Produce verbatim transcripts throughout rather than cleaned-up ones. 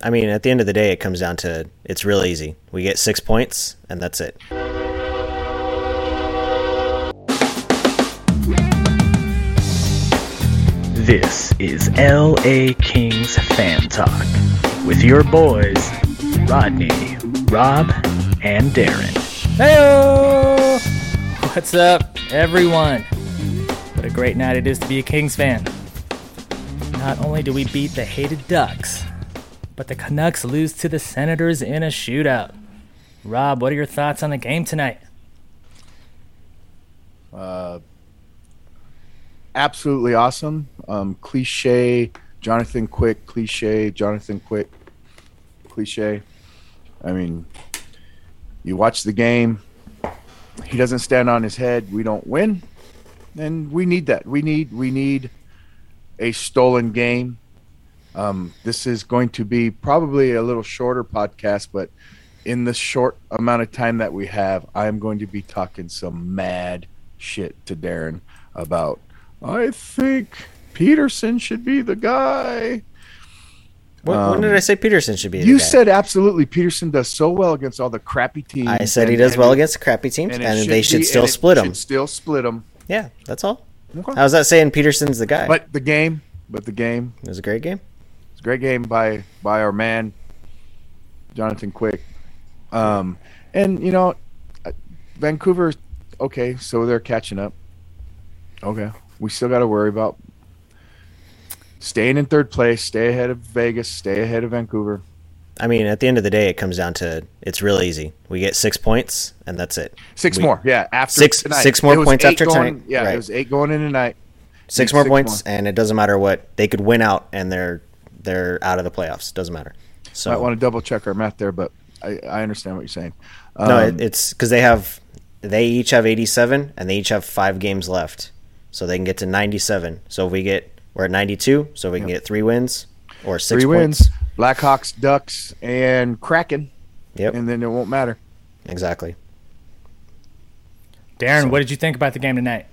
I mean, at the end of the day, it comes down to it's real easy. We get six points, and that's it. This is L A Kings Fan Talk with your boys, Rodney, Rob, and Darren. Heyo! What's up, everyone? What a great night it is to be a Kings fan. Not only do we beat the hated Ducks, but the Canucks lose to the Senators in a shootout. Rob, what are your thoughts on the game tonight? Uh, absolutely awesome. Um, cliche Jonathan Quick, cliche Jonathan Quick, cliche. I mean, you watch the game. He doesn't stand on his head. We don't win, and we need that. We need we need a stolen game. Um, this is going to be probably a little shorter podcast, but in the short amount of time that we have, I'm going to be talking some mad shit to Darren about, I think Peterson should be the guy. What, um, when did I say Peterson should be the you guy? You said absolutely. Peterson does so well against all the crappy teams. I said and, he does well it, against the crappy teams, and, and should they should be, still and split him. Should still split him. Yeah, that's all. Okay. How's that saying Peterson's the guy? But the game, but the game. It was a great game. It's a great game by, by our man, Jonathan Quick. Um, and, you know, Vancouver, okay, so they're catching up. Okay. We still got to worry about staying in third place, stay ahead of Vegas, stay ahead of Vancouver. I mean, at the end of the day, it comes down to it's real easy. We get six points, and that's it. Six we, more, yeah. After six, tonight. Six more points after going, tonight. Yeah, right. It was eight going in tonight. Six more six points, more. And it doesn't matter what. They could win out, and they're – they're out of the playoffs. Doesn't matter. So I want to double check our math there, but I, I understand what you're saying. Um, no, it, it's because they have they each have eighty-seven and they each have five games left, so they can get to ninety-seven. So if we get we're at ninety-two, so we can yeah. get three wins or six three points. Wins. Blackhawks, Ducks, and Kraken. Yep. And then it won't matter. Exactly. Darren, so, what did you think about the game tonight?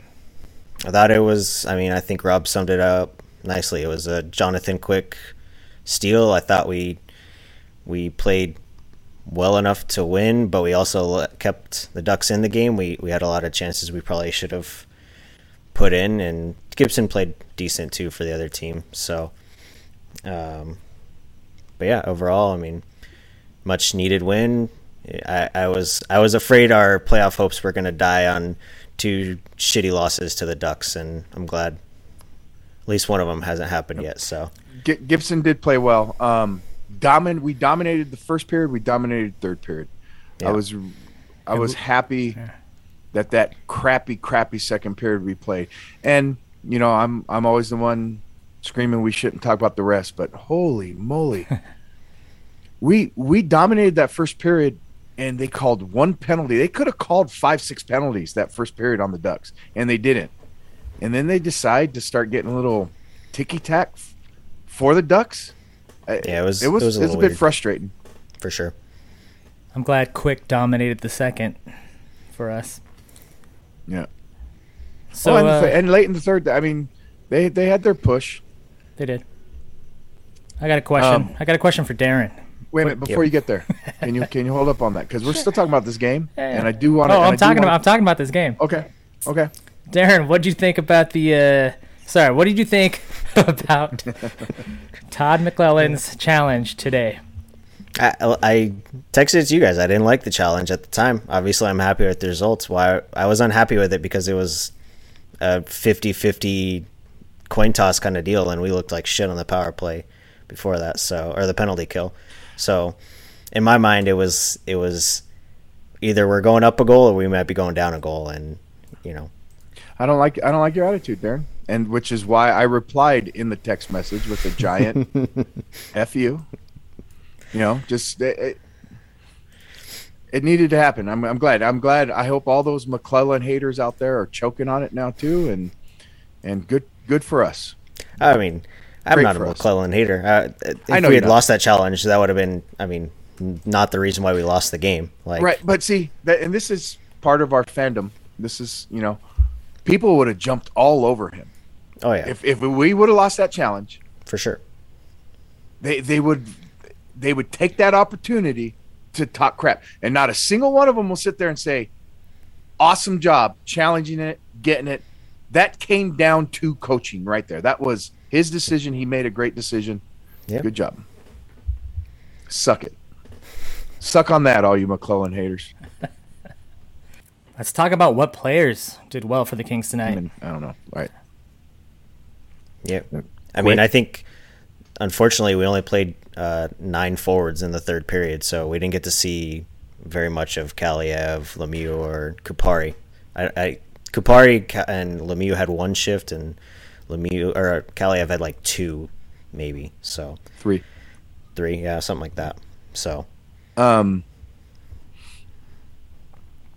I thought it was. I mean, I think Rob summed it up nicely. It was a Jonathan Quick steal. I thought we we played well enough to win, but we also kept the Ducks in the game. We we had a lot of chances we probably should have put in, and Gibson played decent too for the other team. So, um, but yeah, overall, I mean, much needed win. I, I was I was afraid our playoff hopes were going to die on two shitty losses to the Ducks, and I'm glad at least one of them hasn't happened yet. So. Gibson did play well. Um, domin- we dominated the first period. We dominated third period. Yeah. I was, I was happy that that crappy, crappy second period we played. And you know, I'm, I'm always the one screaming we shouldn't talk about the rest. But holy moly, we we dominated that first period, and they called one penalty. They could have called five, six penalties that first period on the Ducks, and they didn't. And then they decide to start getting a little ticky tack. For the Ducks, yeah, it was it was, it was, a, it was a bit weird. Frustrating, for sure. I'm glad Quick dominated the second for us. Yeah. So oh, and, uh, and late in the third, I mean, they they had their push. They did. I got a question. Um, I got a question for Darren. Wait a minute before yep. you get there. Can you can you hold up on that because we're still talking about this game, yeah, yeah. and I do want. Oh, I'm talking about wanna... I'm talking about this game. Okay. Okay. Darren, what did you think about the? Uh, Sorry, what did you think about Todd McLellan's challenge today? I, I texted it to you guys. I didn't like the challenge at the time. Obviously, I'm happy with the results. Why I was unhappy with it because it was a fifty-fifty coin toss kind of deal, and we looked like shit on the power play before that, so or the penalty kill. So in my mind, it was it was either we're going up a goal or we might be going down a goal, and you know. I don't like I don't like your attitude, Darren. And which is why I replied in the text message with a giant F you. You know, just it, it, it needed to happen. I'm, I'm glad. I'm glad. I hope all those McLellan haters out there are choking on it now too, and and good good for us. I mean, I'm Great not a McLellan us. hater. Uh, if I know we had not. lost that challenge, that would have been. I mean, not the reason why we lost the game. Like right, but see, that, and this is part of our fandom. This is you know, people would have jumped all over him. Oh yeah! If if we would have lost that challenge, for sure, they they would they would take that opportunity to talk crap. And not a single one of them will sit there and say, awesome job, challenging it, getting it. That came down to coaching right there. That was his decision. He made a great decision. Yep. Good job. Suck it. Suck on that, all you McClellan haters. Let's talk about what players did well for the Kings tonight. I, mean, I don't know. All right. Yeah. I mean, I think, unfortunately, we only played uh, nine forwards in the third period, so we didn't get to see very much of Kaliyev, Lemieux, or Kupari. I, I Kupari and Lemieux had one shift, and Lemieux or Kaliyev had like two, maybe. So three, three, yeah, something like that. So, um,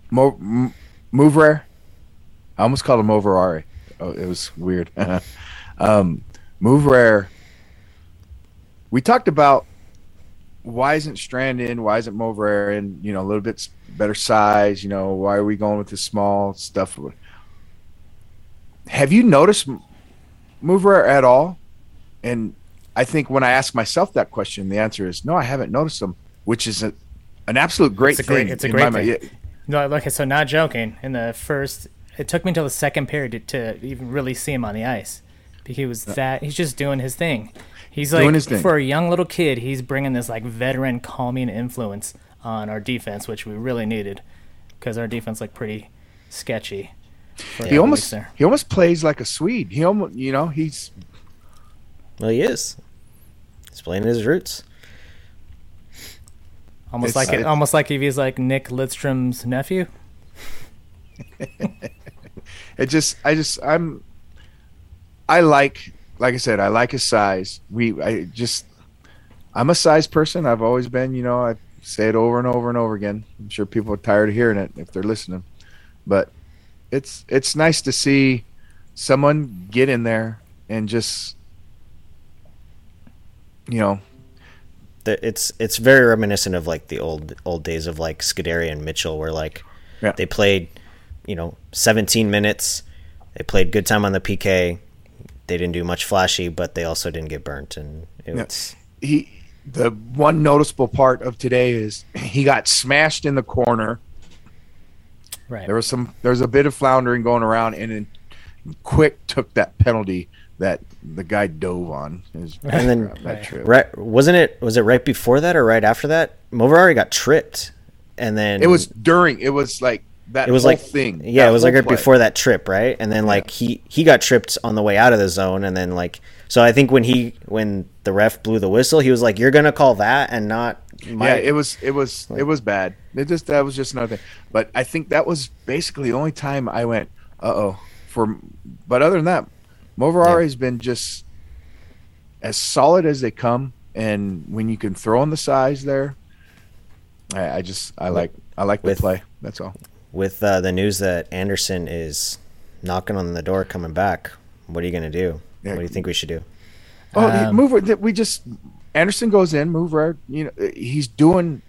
Mo- M- Moverare. I almost called him Moverare. Oh, it was weird. um, Moverare. We talked about why isn't Strand in? Why isn't Moverare in? You know, a little bit better size. You know, why are we going with this small stuff? Have you noticed Moverare at all? And I think when I ask myself that question, the answer is no, I haven't noticed him, which is a, an absolute great thing. It's a great thing. It's a great thing. Yeah. No, okay, so not joking. In the first, it took me until the second period to, to even really see him on the ice. He was that. He's just doing his thing. He's like, thing. For a young little kid, he's bringing this like veteran calming influence on our defense, which we really needed because our defense looked pretty sketchy. He almost there. he almost plays like a Swede. He almost, you know, he's. Well, he is. He's playing his roots. Almost it's, like it, almost like if he's like Nick Lidstrom's nephew. it just, I just, I'm, I like, like I said, I like his size. We, I just, I'm a size person. I've always been, you know, I say it over and over and over again. I'm sure people are tired of hearing it if they're listening, but it's, it's nice to see someone get in there and just, you know, it's it's very reminiscent of like the old old days of like Scuderi and Mitchell, where like yeah. they played, you know, seventeen minutes, they played good time on the P K, they didn't do much flashy, but they also didn't get burnt. And it yeah. was... he the one noticeable part of today is he got smashed in the corner. Right, there was some there's a bit of floundering going around, and then Quick took that penalty that the guy dove on. His and then that trip. Right, wasn't it was it right before that or right after that? Moverare got tripped, and then it was during it was like that it was whole like, thing. Yeah, it was like right play. before that trip, right? And then like yeah. he, he got tripped on the way out of the zone, and then like so I think when he when the ref blew the whistle, he was like, "You're gonna call that and not my." Yeah, it was it was like, it was bad. It just that was just another thing. But I think that was basically the only time I went, uh oh for but other than that, Moverare has yeah. been just as solid as they come, and when you can throw in the size there, I, I just I like I like the with, play. That's all. With uh, the news that Anderson is knocking on the door, coming back, what are you going to do? Yeah. What do you think we should do? Oh, um, move! We just Anderson goes in, Moverare. You know, he's doing,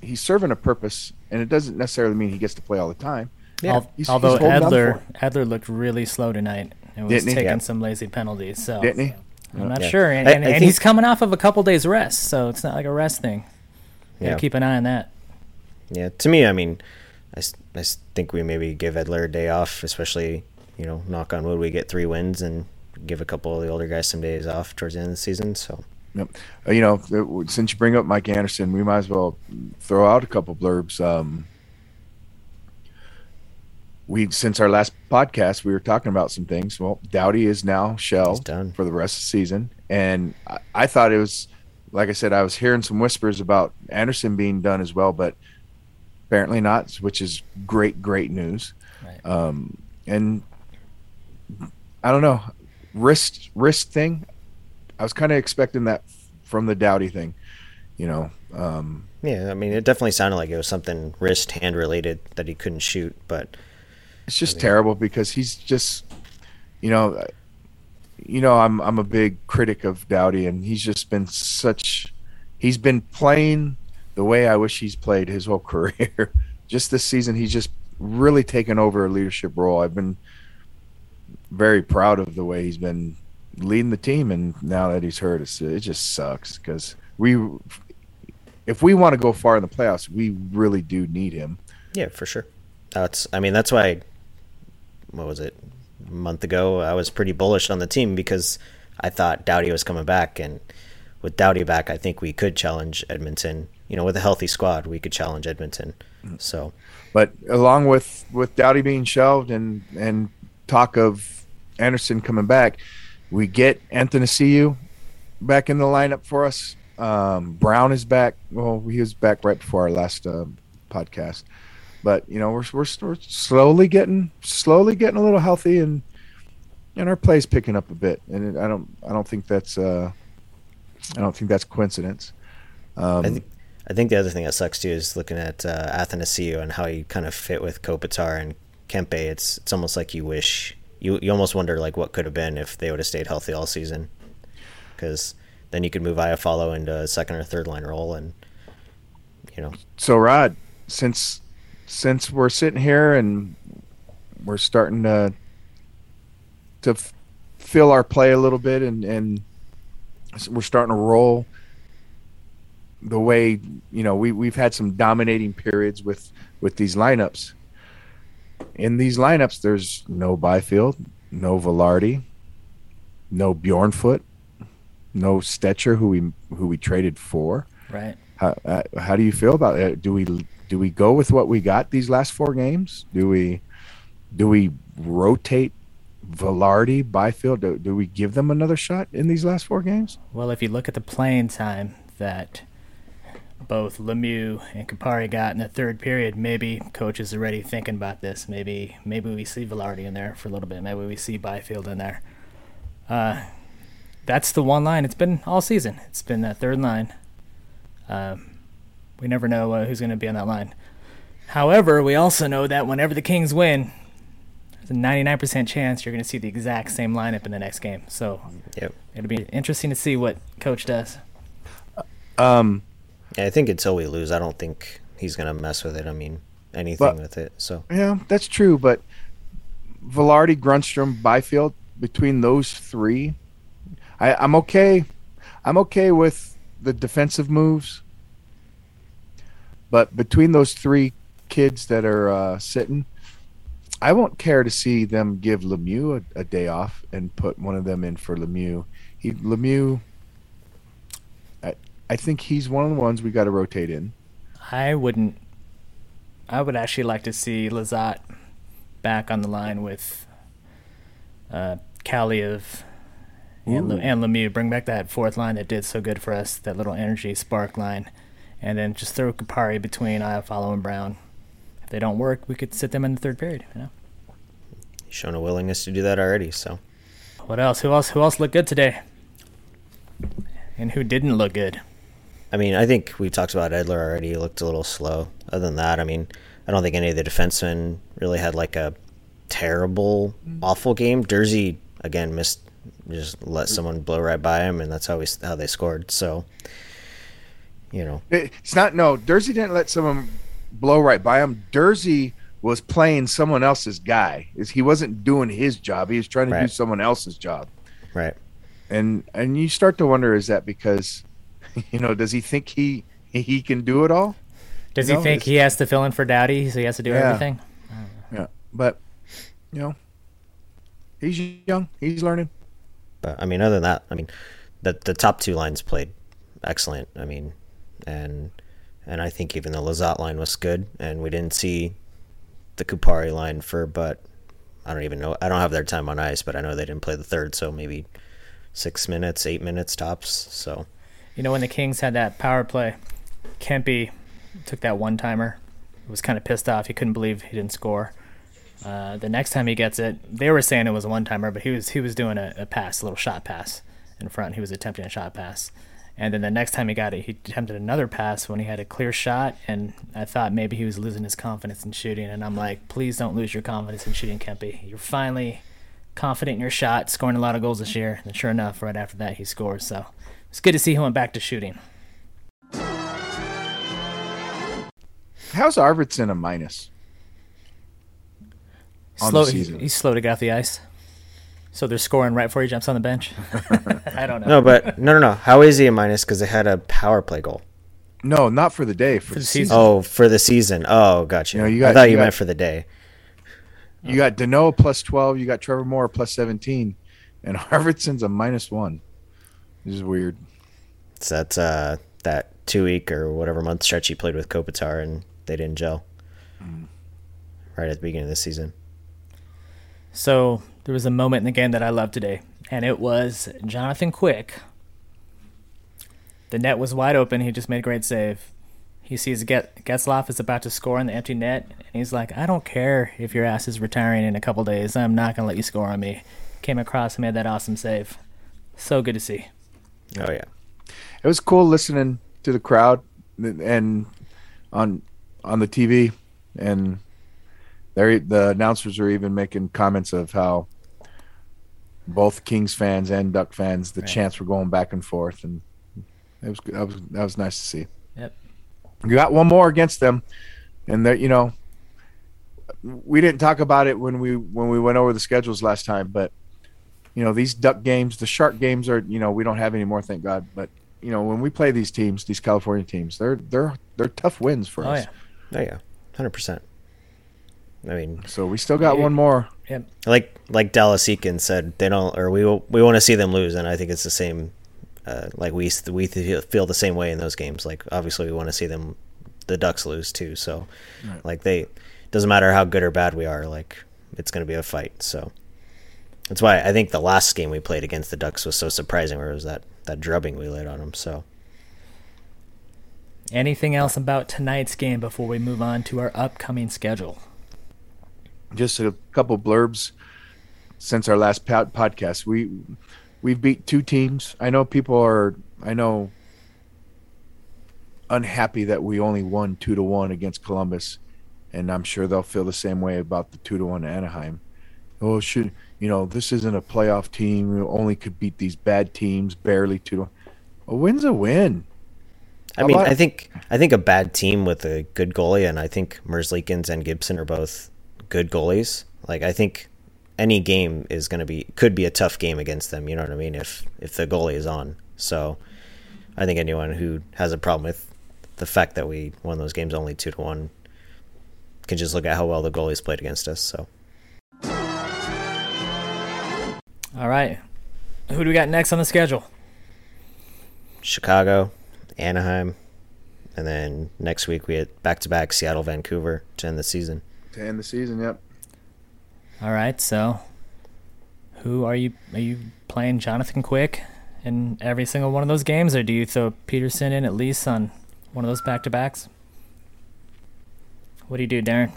he's serving a purpose, and it doesn't necessarily mean he gets to play all the time. Yeah. He's, although he's Adler Adler looked really slow tonight. It was Didn't taking yeah. some lazy penalties. So Didn't he? I'm not yeah. sure. And, I, and, I and he's coming off of a couple days rest, so it's not like a rest thing. You yeah. gotta keep an eye on that. Yeah, to me, I mean, I, I think we maybe give Edler a day off, especially, you know, knock on wood, we get three wins and give a couple of the older guys some days off towards the end of the season. So, yep. you know, since you bring up Mike Anderson, we might as well throw out a couple blurbs. Um, We since our last podcast, we were talking about some things. Well, Doughty is now shelled for the rest of the season, and I, I thought it was, like I said, I was hearing some whispers about Anderson being done as well, but apparently not, which is great, great news. Right. Um, and I don't know, wrist wrist thing. I was kind of expecting that from the Doughty thing, you know. Um, yeah, I mean, it definitely sounded like it was something wrist hand related that he couldn't shoot, but. It's just terrible because he's just, you know, you know I'm I'm a big critic of Doughty, and he's just been such, he's been playing the way I wish he's played his whole career. Just this season, he's just really taken over a leadership role. I've been very proud of the way he's been leading the team, and now that he's hurt, it's, it just sucks because we if we want to go far in the playoffs, we really do need him. Yeah, for sure. That's, I mean, that's why, what was it, a month ago, I was pretty bullish on the team because I thought Doughty was coming back. And with Doughty back, I think we could challenge Edmonton. You know, with a healthy squad, we could challenge Edmonton. So, but along with, with Doughty being shelved and, and talk of Anderson coming back, we get Athanasiou back in the lineup for us. Um, Brown is back. Well, he was back right before our last uh, podcast. But, you know, we're, we're we're slowly getting slowly getting a little healthy, and and our play's picking up a bit. And it, I don't I don't think that's uh, I don't think that's coincidence. Um, I, th- I think the other thing that sucks too is looking at uh, Athanasiou and how he kind of fit with Kopitar and Kempe. It's it's almost like you wish you you almost wonder like what could have been if they would have stayed healthy all season, because then you could move Iafallo into a second or third line role, and you know. So Rod, since. Since we're sitting here and we're starting to to f- fill our play a little bit, and, and we're starting to roll the way, you know, we, we've had some dominating periods with, with these lineups. In these lineups, there's no Byfield, no Velarde, no Bjornfoot, no Stetcher, who we who we traded for. Right. How uh, how do you feel about that? Do we do we go with what we got these last four games? Do we do we rotate Velarde, Byfield? Do, do we give them another shot in these last four games? Well, if you look at the playing time that both Lemieux and Kupari got in the third period, maybe coach is already thinking about this. Maybe maybe we see Velarde in there for a little bit. Maybe we see Byfield in there. Uh, that's the one line. It's been all season. It's been that third line. Um, we never know uh, who's going to be on that line. However, we also know that whenever the Kings win, there's a ninety-nine percent chance you're going to see the exact same lineup in the next game. So yep. It'll be interesting to see what coach does. Um, yeah, I think until we lose, I don't think he's going to mess with it. I mean, anything but, with it. So yeah, that's true. But Velarde, Grundstrom, Byfield, between those three, I, I'm okay. I'm okay with the defensive moves, but between those three kids that are uh, sitting, I won't care to see them give Lemieux a, a day off and put one of them in for Lemieux. He Lemieux, I, I think he's one of the ones we got to rotate in. I wouldn't. I would actually like to see Lizotte back on the line with uh, Kaliyev. And, Le- and Lemieux, bring back that fourth line that did so good for us, that little energy spark line. And then just throw Kupari between Iafallo and Brown. If they don't work, we could sit them in the third period. You know, he's shown a willingness to do that already. So, what else? Who else? Who else looked good today? And who didn't look good? I mean, I think we talked about Edler already. He looked a little slow. Other than that, I mean, I don't think any of the defensemen really had like a terrible, mm-hmm. awful game. Durzi again missed. Just let someone blow right by him, and that's how we how they scored. So, you know, it's not no. Durzi didn't let someone blow right by him. Durzi was playing someone else's guy. He wasn't doing his job. He was trying to right. do someone else's job. Right. And and you start to wonder, is that because, you know, does he think he he can do it all? Does you he know? think it's, he has to fill in for Doughty, so he has to do yeah. everything? Yeah, but you know, he's young. He's learning. But I mean, other than that, I mean, the the top two lines played excellent. I mean, and and I think even the Lizotte line was good, and we didn't see the Kupari line for. But I don't even know. I don't have their time on ice, but I know they didn't play the third, so maybe six minutes, eight minutes tops. So, you know, when the Kings had that power play, Kempe took that one timer. He was kind of pissed off. He couldn't believe he didn't score. Uh, the next time he gets it, they were saying it was a one-timer, but he was he was doing a, a pass, a little shot pass in front. He was attempting a shot pass. And then the next time he got it, he attempted another pass when he had a clear shot, and I thought maybe he was losing his confidence in shooting, and I'm like, please don't lose your confidence in shooting, Kempe. You're finally confident in your shot, scoring a lot of goals this year. And sure enough, right after that, he scores. So it's good to see him went back to shooting. How's Arvidsson a minus? Slow, he's, he's slow to get off the ice, so they're scoring right before he jumps on the bench. I don't know. No, but no, no, no. How is he a minus? Because they had a power play goal. No, not for the day. For, for the season. Oh, for the season. Oh, gotcha. You know, you got, I thought you, you got, meant for the day. You got Deneau plus twelve. You got Trevor Moore plus seventeen. And Harvardsson's a minus one. This is weird. So that's uh, that two-week or whatever month stretch he played with Kopitar, and they didn't gel mm. right at the beginning of the season. So there was a moment in the game that I loved today, and it was Jonathan Quick. The net was wide open. He just made a great save. He sees Get- Getzlaf is about to score in the empty net, and he's like, I don't care if your ass is retiring in a couple days. I'm not going to let you score on me. Came across and made that awesome save. So good to see. Oh, yeah. It was cool listening to the crowd and on on the T V, and there the announcers were even making comments of how both Kings fans and Duck fans, the right. chants were going back and forth, and it was that was that was nice to see. Yep, you got one more against them, and that you know we didn't talk about it when we when we went over the schedules last time, but you know these Duck games, the Shark games are you know we don't have any more, thank God, but. You know, when we play these teams, these California teams, they're they're they're tough wins for oh, us. Yeah. Oh yeah, hundred percent. I mean, so we still got yeah, one more. Yeah. Like like Dallas Eakin said, they don't, or we we want to see them lose, and I think it's the same. Uh, like we we feel the same way in those games. Like obviously we want to see them, the Ducks lose too. So, right. like they doesn't matter how good or bad we are. Like it's going to be a fight. So that's why I think the last game we played against the Ducks was so surprising. Where it was that. That drubbing we laid on them. So, anything else about tonight's game before we move on to our upcoming schedule? Just a couple blurbs since our last pod- podcast. We we beat two teams. I know people are. I know unhappy that we only won two to one against Columbus, and I'm sure they'll feel the same way about the two to one Anaheim. Oh, should. You know, this isn't a playoff team. We only could beat these bad teams barely. Two. A win's a win. How I mean, about... I think I think a bad team with a good goalie, and I think Merzlikins and Gibson are both good goalies. Like, I think any game is going to be could be a tough game against them. You know what I mean? If if the goalie is on, so I think anyone who has a problem with the fact that we won those games only two to one can just look at how well the goalies played against us. So. All right. Who do we got next on the schedule? Chicago, Anaheim, and then next week we had back-to-back Seattle, Vancouver to end the season. To end the season, yep. All right, so who are you – are you playing Jonathan Quick in every single one of those games, or do you throw Peterson in at least on one of those back-to-backs? What do you do, Darren?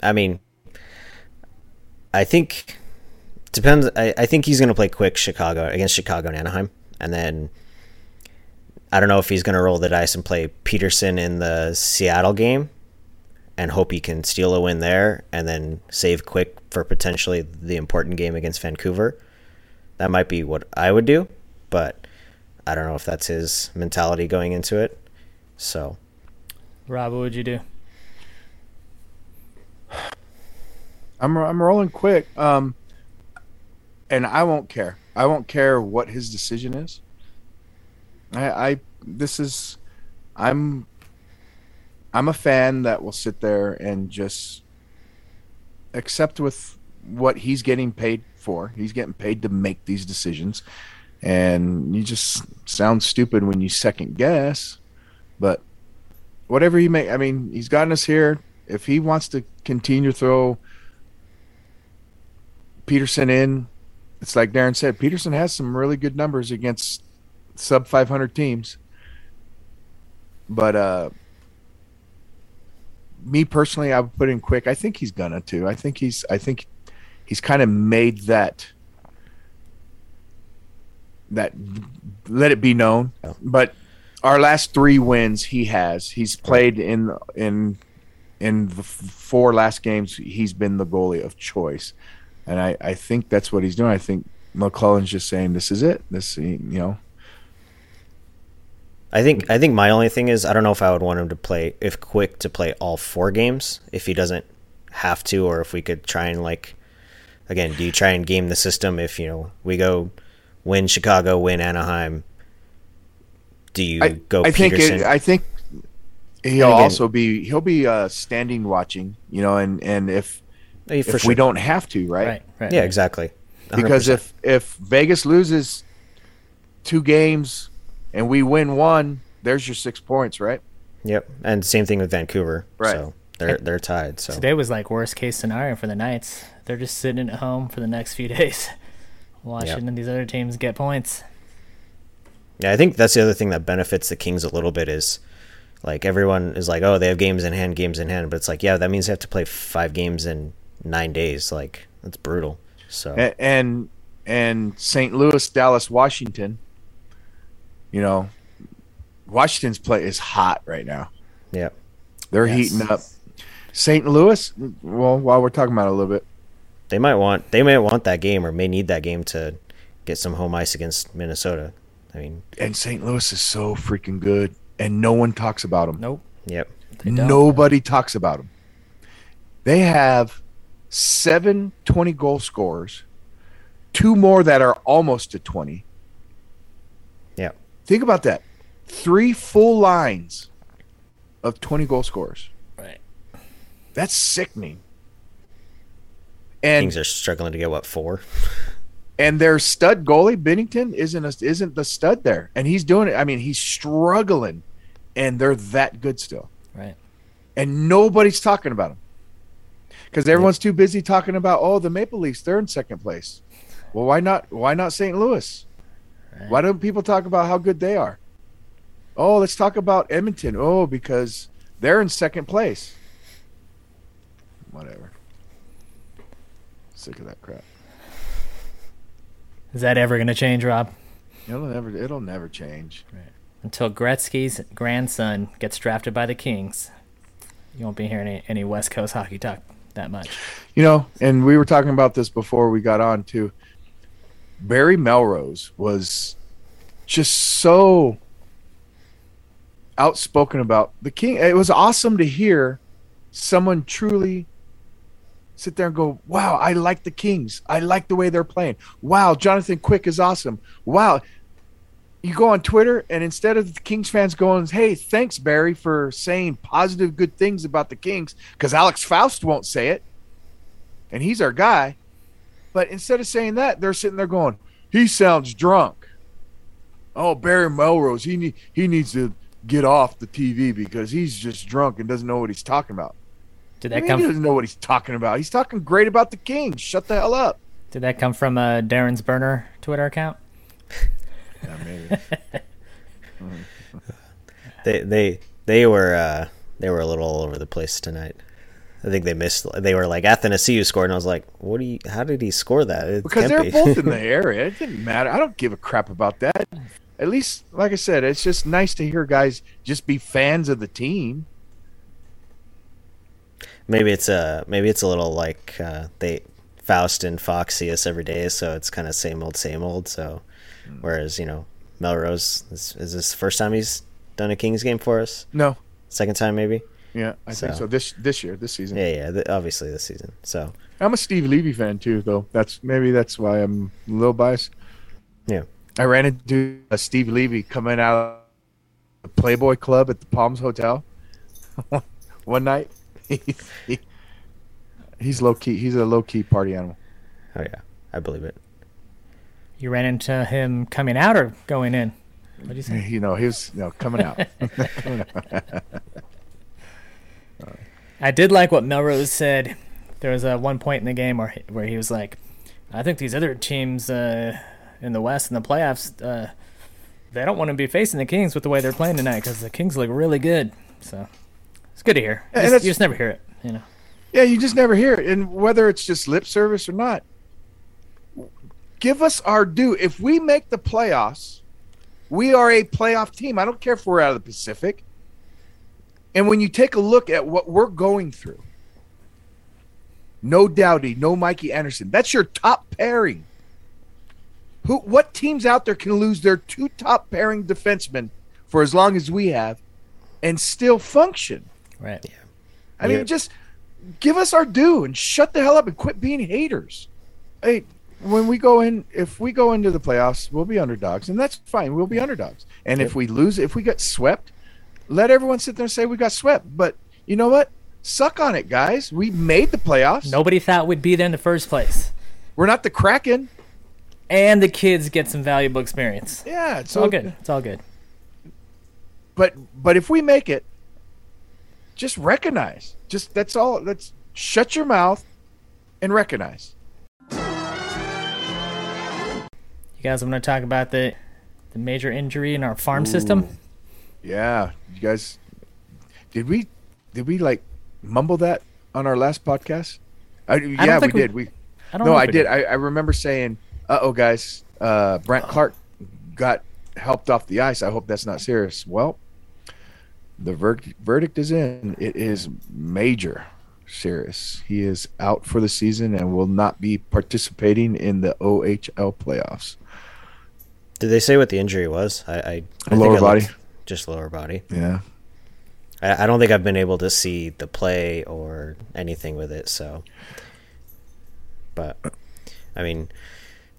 I mean, I think – Depends. I, I think he's going to play Quick Chicago against Chicago and Anaheim, and then I don't know if he's going to roll the dice and play Peterson in the Seattle game, and hope he can steal a win there, and then save Quick for potentially the important game against Vancouver. That might be what I would do, but I don't know if that's his mentality going into it. So, Rob, what would you do? I'm I'm rolling Quick. Um. And I won't care. I won't care what his decision is. I, I, this is, I'm, I'm a fan that will sit there and just accept with what he's getting paid for. He's getting paid to make these decisions, and you just sound stupid when you second guess. But whatever he may, I mean, he's gotten us here. If he wants to continue to throw Peterson in. It's like Darren said, Peterson has some really good numbers against sub five hundred teams. But uh, me personally, I would put in Quick. I think he's gonna too. I think he's I think he's kind of made that that let it be known. But our last three wins he has. He's played in in in the four last games he's been the goalie of choice. And I, I think that's what he's doing. I think McClellan's just saying, this is it. This, you know. I think I think my only thing is I don't know if I would want him to play, if Quick to play all four games, if he doesn't have to, or if we could try and like, again, do you try and game the system if, you know, we go win Chicago, win Anaheim, do you I, go I Peterson? Think it, I think he'll again, also be he'll be uh, standing watching, you know, and, and if, if sure. we don't have to, right? Right, right yeah, right. exactly. one hundred percent. Because if, if Vegas loses two games and we win one, there's your six points, right? Yep, and same thing with Vancouver. Right. So they're they're tied. So today was like worst case scenario for the Knights. They're just sitting at home for the next few days, watching yep. these other teams get points. Yeah, I think that's the other thing that benefits the Kings a little bit is, like, everyone is like, oh, they have games in hand, games in hand, but it's like, yeah, that means they have to play five games in nine days. Like, that's brutal. So and and, and Saint Louis, Dallas, Washington, you know. Washington's play is hot right now. Yeah. They're yes. heating up. Saint Louis, well, while we're talking about it a little bit. They might want they may want that game or may need that game to get some home ice against Minnesota. I mean, and Saint Louis is so freaking good and no one talks about them. Nope. Yep. Nobody talks about them. They have seven twenty goal scorers, two more that are almost to twenty. Yeah. Think about that. Three full lines of twenty goal scorers. Right. That's sickening. And Kings are struggling to get what, four? And their stud goalie, Bennington, isn't a, isn't the stud there. And he's doing it. I mean, he's struggling, and they're that good still. Right. And nobody's talking about him. Because everyone's yeah. too busy talking about, oh, the Maple Leafs, they're in second place. Well, why not why not Saint Louis? Right. Why don't people talk about how good they are? Oh, let's talk about Edmonton. Oh, because they're in second place. Whatever. Sick of that crap. Is that ever going to change, Rob? It'll never. It'll never change. Right. Until Gretzky's grandson gets drafted by the Kings, you won't be hearing any, any West Coast hockey talk that much. You know, and we were talking about this before we got on too. Barry Melrose was just so outspoken about the King. It was awesome to hear someone truly sit there and go, wow, I like the Kings. I like the way they're playing. Wow, Jonathan Quick is awesome. Wow. You go on Twitter, and instead of the Kings fans going, hey, thanks, Barry, for saying positive good things about the Kings, because Alex Faust won't say it, and he's our guy. But instead of saying that, they're sitting there going, he sounds drunk. Oh, Barry Melrose, he need, he needs to get off the T V because he's just drunk and doesn't know what he's talking about. Did that I mean, come? He doesn't know what he's talking about. He's talking great about the Kings. Shut the hell up. Did that come from uh, Darren's burner Twitter account? Yeah, maybe. they they they were uh, they were a little all over the place tonight. I think they missed. They were like Athanasiou scored, and I was like, "What do you? How did he score that?" It's because Kempe. They're both in the area. It didn't matter. I don't give a crap about that. At least, like I said, it's just nice to hear guys just be fans of the team. Maybe it's a maybe it's a little like uh, they Faust and Fox see us every day, so it's kind of same old, same old. So, whereas you know Melrose is, is this the first time he's done a Kings game for us? No, second time maybe. Yeah, I so. think so. This this year, this season. Yeah, yeah, th- obviously this season. So I'm a Steve Levy fan too, though. That's maybe that's why I'm a little biased. Yeah. I ran into uh, Steve Levy coming out of the Playboy Club at the Palms Hotel one night. he, he's low key. He's a low key party animal. Oh yeah, I believe it. You ran into him coming out or going in? What did you say? You know, he was you know, coming out. coming out. I did like what Melrose said. There was a uh, one point in the game where where he was like, "I think these other teams." Uh, in the West in the playoffs, uh, they don't want to be facing the Kings with the way they're playing tonight because the Kings look really good. So it's good to hear. You just, you just never hear it, you know. Yeah, you just never hear it. And whether it's just lip service or not, give us our due. If we make the playoffs, we are a playoff team. I don't care if we're out of the Pacific. And when you take a look at what we're going through, no Doughty, no Mikey Anderson. That's your top pairing. Who? What teams out there can lose their two top pairing defensemen for as long as we have and still function? Right. Yeah. I yeah. mean, just give us our due and shut the hell up and quit being haters. Hey, when we go in, if we go into the playoffs, we'll be underdogs, and that's fine. We'll be underdogs. And yep. if we lose, if we get swept, let everyone sit there and say we got swept. But you know what? Suck on it, guys. We made the playoffs. Nobody thought we'd be there in the first place. We're not the Kraken. And the kids get some valuable experience. Yeah. It's, it's all good. It's all good. But but if we make it, just recognize. Just that's all. That's shut your mouth and recognize. You guys, I'm going to talk about the the major injury in our farm Ooh. system. Yeah, you guys. Did we did we like mumble that on our last podcast? I, I yeah, we, we did. We I don't no, know I did. did. I, I remember saying, "Uh oh, guys, uh, Brent Clark got helped off the ice. I hope that's not serious." Well, the ver- verdict is in. It is major serious. He is out for the season and will not be participating in the O H L playoffs. Did they say what the injury was? I, I, I lower think I body, looked, just lower body. Yeah, I, I don't think I've been able to see the play or anything with it. So, but I mean,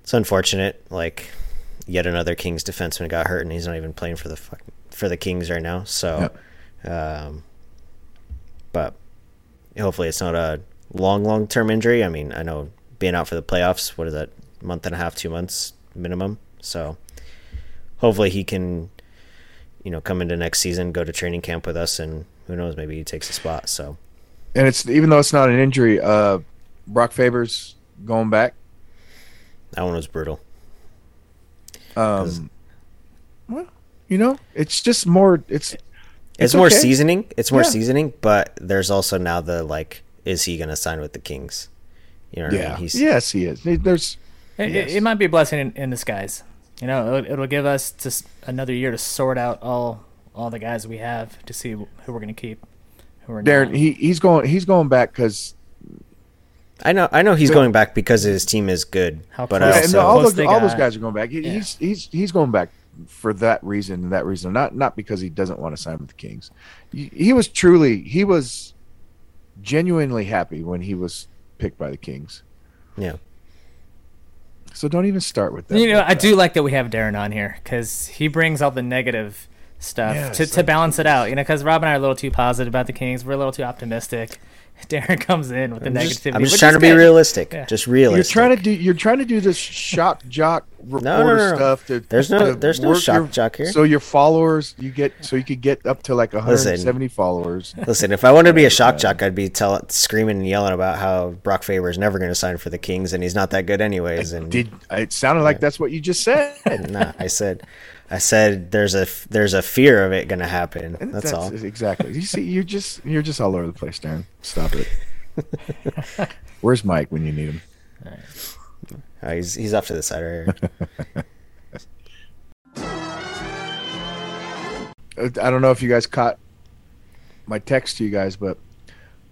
it's unfortunate. Like, yet another Kings defenseman got hurt, and he's not even playing for the fuck, for the Kings right now. So, yeah. um, but hopefully it's not a long, long term injury. I mean, I know being out for the playoffs, what is that, month and a half, two months minimum. So, hopefully he can, you know, come into next season, go to training camp with us, and who knows, maybe he takes a spot. So, and it's even though it's not an injury, uh, Brock Faber's going back. That one was brutal. Um, well, you know, it's just more. It's it's, it's more okay. seasoning. It's more yeah. seasoning, but there's also now the like, is he going to sign with the Kings? You know, what yeah, I mean? He's, yes, he is. There's, it, yes. it, it might be a blessing in, in disguise. You know, it'll, it'll give us just another year to sort out all all the guys we have to see who we're going to keep. Who we're Darren, not. he he's going he's going back because. I know, I know he's going back because his team is good. How but close, also, no, all, those, all those guys are going back. He, yeah. He's he's he's going back for that reason, that reason, not not because he doesn't want to sign with the Kings. He, he was truly, he was genuinely happy when he was picked by the Kings. Yeah. So don't even start with that. You know, like I that. do like that we have Darren on here because he brings all the negative stuff yeah, to, to balance it out. You know, because Rob and I are a little too positive about the Kings. We're a little too optimistic. Darren comes in with the I'm negativity. Just, I'm just trying to be good. realistic. Yeah. Just realistic. You're trying to do. You're trying to do this shock jock reporter no, no, no, no. stuff. To, there's no. To there's no shock your, jock here. So your followers, you get. So you could get up to like one hundred seventy listen, followers. Listen, if I wanted to be a shock jock, I'd be tell, screaming and yelling about how Brock Faber is never going to sign for the Kings, and he's not that good anyways. And did it sounded like yeah. that's what you just said? Nah, I said. I said there's a there's a fear of it going to happen. That's, that's all. Exactly. You see, you're just you're just all over the place, Darren. Stop it. Where's Mike when you need him? All right. Oh, he's he's off to the side right here. I don't know if you guys caught my text to you guys, but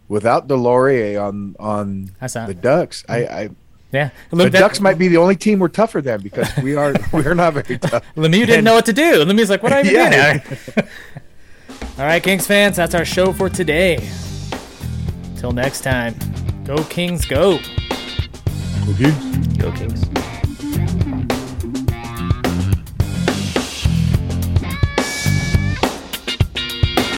without Delorier on on the Ducks, I. I Yeah, Look, the that, Ducks might be the only team we're tougher than because we are we're not very tough. Lemieux didn't know what to do. Lemieux's like, "What do I even yeah. do now?" All right, Kings fans, that's our show for today. Till next time, go Kings, go! Go Kings! Go Kings!